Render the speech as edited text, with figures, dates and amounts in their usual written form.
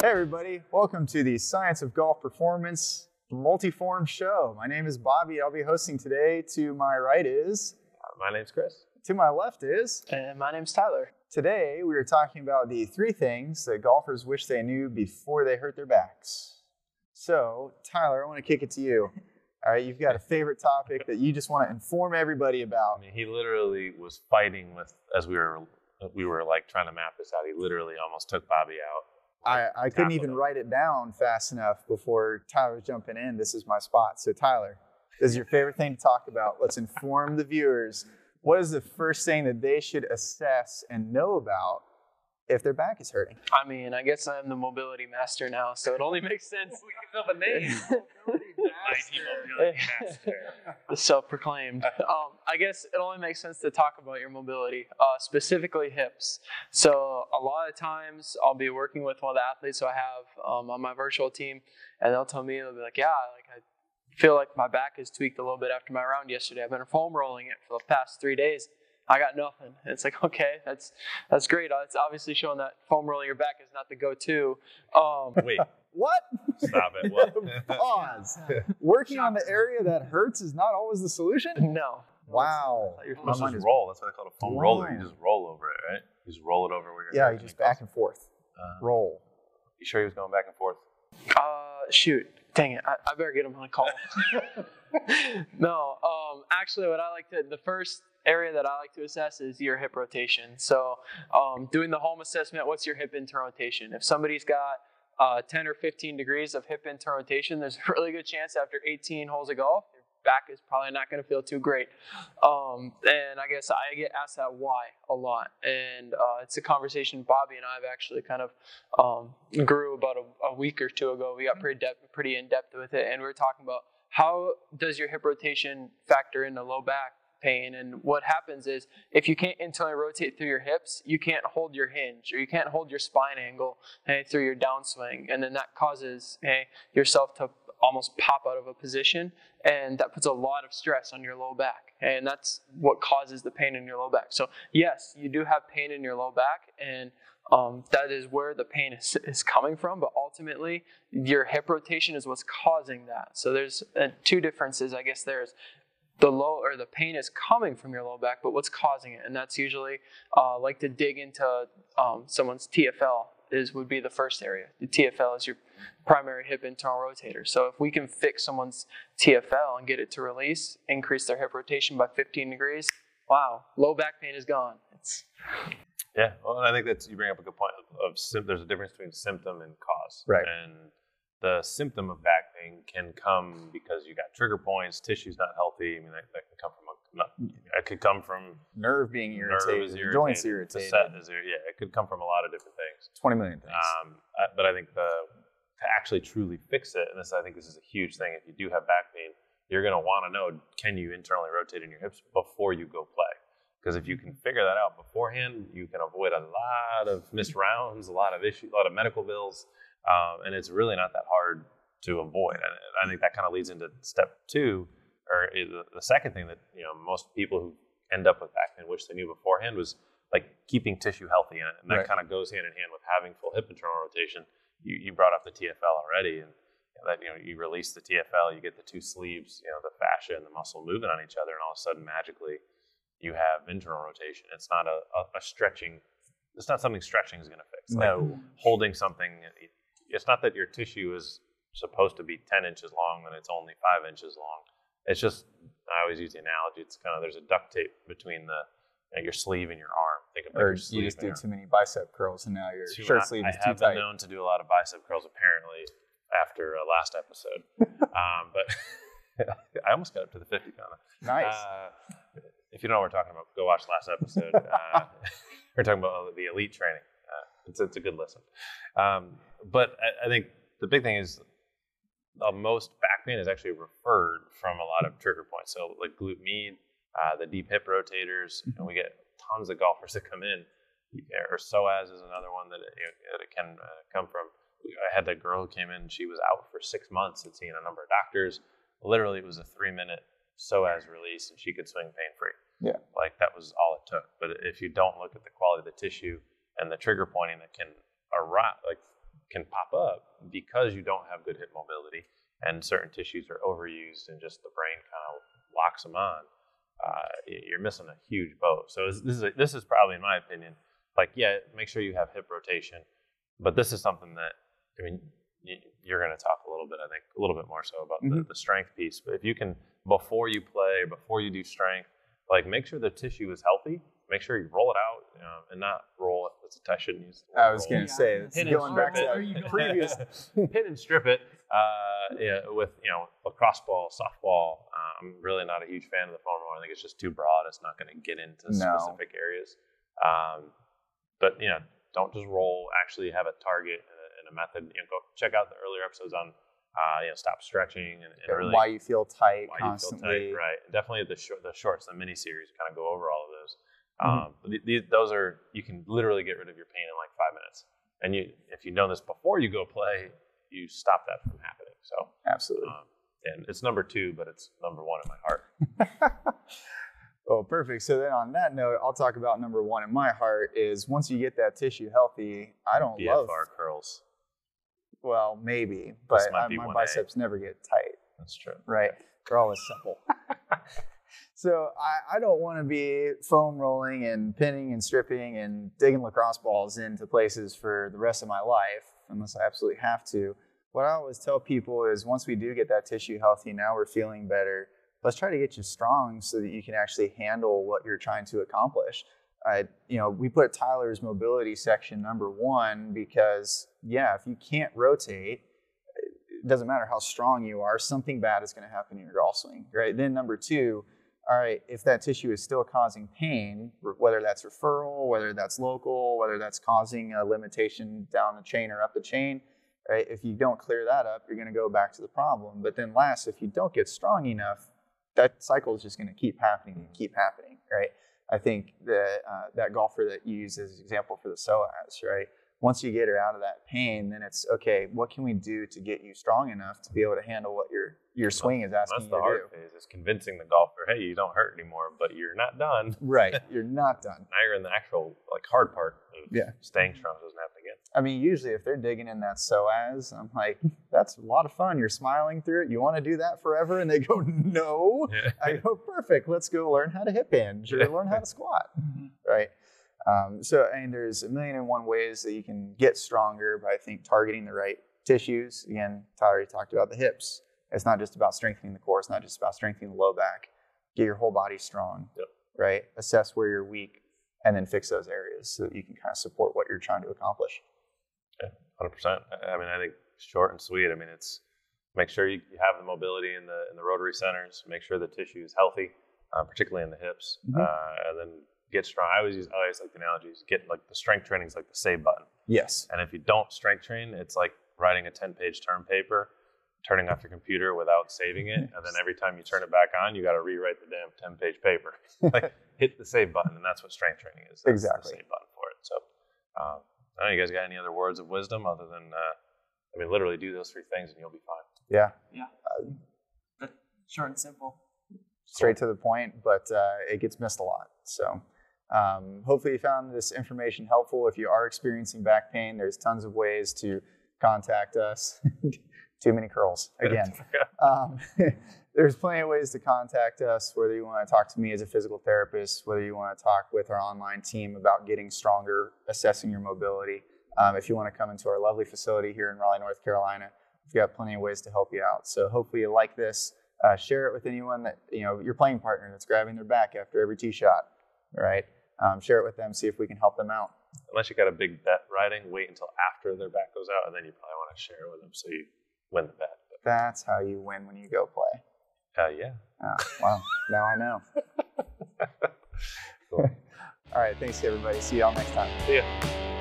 Hey everybody, welcome to the Science of Golf Performance Multiform Show. My name is Bobby, I'll be hosting today. To my right is... My name's Chris. To my left is... And my name's Tyler. Today we are talking about the three things that golfers wish they knew before they hurt their backs. So, Tyler, I want to kick it to you. All right, you've got a favorite topic that you just want to inform everybody about. I mean, he literally was fighting with, as we were like trying to map this out, he literally almost took Bobby out. I couldn't even write it down fast enough before Tyler's jumping in. This is my spot. So Tyler, this is your favorite thing to talk about. Let's inform the viewers. What is the first thing that they should assess and know about if their back is hurting? I mean, I guess I'm the mobility master now, so it only makes sense. We give up a name. Mobility master. The self-proclaimed. I guess it only makes sense to talk about your mobility, specifically hips. So a lot of times I'll be working with one of the athletes I have on my virtual team, and they'll tell me, they'll be like, yeah, like I feel like my back is tweaked a little bit after my round yesterday. I've been foam rolling it for the past 3 days. I got nothing. It's like, okay, that's great. It's obviously showing that foam rolling your back is not the go-to. Wait. What? Stop it. What? Pause. Working on the area that hurts is not always the solution? No. Wow. You're supposed to just roll. That's why they call it a foam roller. You just roll over it, right? You just roll it over where you're Yeah, you just back and forth. Roll. You sure he was going back and forth? Shoot. Dang it. I better get him on a call. No. Actually, what I like to, the first area that I like to assess is your hip rotation. So doing the home assessment, what's your hip interrotation? If somebody's got 10 or 15 degrees of hip interrotation, there's a really good chance after 18 holes of golf, your back is probably not going to feel too great. And I guess I get asked that why a lot. And it's a conversation Bobby and I have actually kind of grew about a week or two ago. We got pretty in-depth with it. And we were talking about how does your hip rotation factor into low back pain, and what happens is if you can't internally rotate through your hips, you can't hold your hinge or you can't hold your spine angle through your downswing, and then that causes yourself to almost pop out of a position, and that puts a lot of stress on your low back, and that's what causes the pain in your low back. So yes, you do have pain in your low back, and that is where the pain is coming from, but ultimately your hip rotation is what's causing that. So there's two differences, I guess. There's the pain is coming from your low back, but what's causing it? And that's usually like to dig into someone's TFL would be the first area. The TFL is your primary hip internal rotator. So if we can fix someone's TFL and get it to release, increase their hip rotation by 15 degrees, wow, low back pain is gone. Yeah, well, and I think you bring up a good point of there's a difference between symptom and cause. Right. And the symptom of back pain can come because you got trigger points, tissue's not healthy. I mean, that can come from it could come from nerve being irritated, joints irritated. Yeah, it could come from a lot of different things. 20 million things. But I think to actually truly fix it, and I think this is a huge thing. If you do have back pain, you're going to want to know, can you internally rotate in your hips before you go play? Because if you can figure that out beforehand, you can avoid a lot of missed rounds, a lot of issues, a lot of medical bills. And it's really not that hard to avoid. And I think that kind of leads into step two, or the second thing that, you know, most people who end up with back pain wish they knew beforehand was like keeping tissue healthy. And that right. kind of goes hand in hand with having full hip internal rotation. You brought up the TFL already, and you release the TFL, you get the two sleeves, the fascia and the muscle moving on each other. And all of a sudden, magically, you have internal rotation. It's not a stretching. It's not something stretching is going to fix. No. Like holding something. It's not that your tissue is supposed to be 10 inches long and it's only 5 inches long. It's just, I always use the analogy, it's kind of, there's a duct tape between your sleeve and your arm. Think about your sleeve. You just do too many bicep curls and now your shirt sleeve is too tight. I have been known to do a lot of bicep curls apparently after last episode. But I almost got up to the 50 kind of. Nice. If you don't know what we're talking about, go watch last episode. We're talking about the elite training. It's a good listen. But I think the big thing is most back pain is actually referred from a lot of trigger points. So like glute med, the deep hip rotators, and we get tons of golfers that come in. Or psoas is another one that it can come from. I had that girl who came in, she was out for 6 months and seeing a number of doctors. Literally, it was a 3-minute psoas release and she could swing pain-free. Yeah, like that was all it took. But if you don't look at the quality of the tissue and the trigger pointing that can erupt, like can pop up because you don't have good hip mobility and certain tissues are overused and just the brain kind of locks them on, you're missing a huge boat. So this is probably, in my opinion, like, yeah, make sure you have hip rotation, but this is something that, I mean, you're going to talk a little bit, I think, a little bit more so about the strength piece. But if you can, before you play, before you do strength, like, make sure the tissue is healthy. Make sure you roll it out, and not roll it. I shouldn't use the word. I was going to say, going back to previous. Pin and strip it with, a crossball, softball. I'm really not a huge fan of the foam roller. I think it's just too broad. It's not going to get into specific areas. But, don't just roll. Actually have a target and a method. Go check out the earlier episodes on stop stretching and really why you feel tight constantly. Right. Definitely the shorts, the mini series kind of go over all of those. Those are, you can literally get rid of your pain in like 5 minutes. And if you know this before you go play, you stop that from happening. So absolutely. And it's number two, but it's number one in my heart. Oh, perfect. So then on that note, I'll talk about number one in my heart is once you get that tissue healthy, I don't BFR love BFR curls. Well, maybe, but my biceps never get tight. That's true. Right. Okay. They're always simple. So I don't want to be foam rolling and pinning and stripping and digging lacrosse balls into places for the rest of my life, unless I absolutely have to. What I always tell people is once we do get that tissue healthy, now we're feeling better. Let's try to get you strong so that you can actually handle what you're trying to accomplish. We put Tyler's mobility section number one because, if you can't rotate, it doesn't matter how strong you are, something bad is going to happen in your golf swing, right? Then number two, all right, if that tissue is still causing pain, whether that's referral, whether that's local, whether that's causing a limitation down the chain or up the chain, right? If you don't clear that up, you're going to go back to the problem. But then last, if you don't get strong enough, that cycle is just going to keep happening and keep happening, right? I think that golfer that you used as an example for the psoas, right? Once you get her out of that pain, then it's, okay, what can we do to get you strong enough to be able to handle what your swing is asking you to do? That's the hard phase, is convincing the golfer, hey, you don't hurt anymore, but you're not done. Right, you're not done. Now you're in the actual hard part of staying strong, doesn't happen again. I mean, usually if they're digging in that psoas, I'm like, that's a lot of fun. You're smiling through it. You want to do that forever? And they go, no. Yeah. I go, perfect. Let's go learn how to hip hinge or learn how to squat, right? There's a million and one ways that you can get stronger, but I think targeting the right tissues. Again, Tyler already talked about the hips. It's not just about strengthening the core. It's not just about strengthening the low back. Get your whole body strong, right? Assess where you're weak and then fix those areas so that you can kind of support what you're trying to accomplish. Yeah, 100%. I mean, I think short and sweet. I mean, it's make sure you have the mobility in the rotary centers. Make sure the tissue is healthy, particularly in the hips. And then get strong. I always like the analogies. Get the strength training is like the save button. Yes. And if you don't strength train, it's like writing a 10-page term paper, turning off your computer without saving it, and then every time you turn it back on, you got to rewrite the damn 10-page paper. Hit the save button, and that's what strength training is. That's exactly the save button for it. So, I don't know, you guys got any other words of wisdom other than literally do those three things and you'll be fine. Yeah. Yeah. Short and simple. Straight to the point, but it gets missed a lot. So. Hopefully you found this information helpful. If you are experiencing back pain, there's tons of ways to contact us. Too many curls again. There's plenty of ways to contact us, whether you want to talk to me as a physical therapist, whether you want to talk with our online team about getting stronger, assessing your mobility. If you want to come into our lovely facility here in Raleigh, North Carolina, we've got plenty of ways to help you out. So hopefully you like this, share it with anyone that, your playing partner that's grabbing their back after every tee shot. All right. Share it with them, see if we can help them out. Unless you got a big bet riding, wait until after their back goes out, and then you probably want to share it with them so you win the bet. But that's how you win when you go play. Yeah. Oh, wow. Now I know. Cool. All right. Thanks, everybody. See y'all next time. See ya.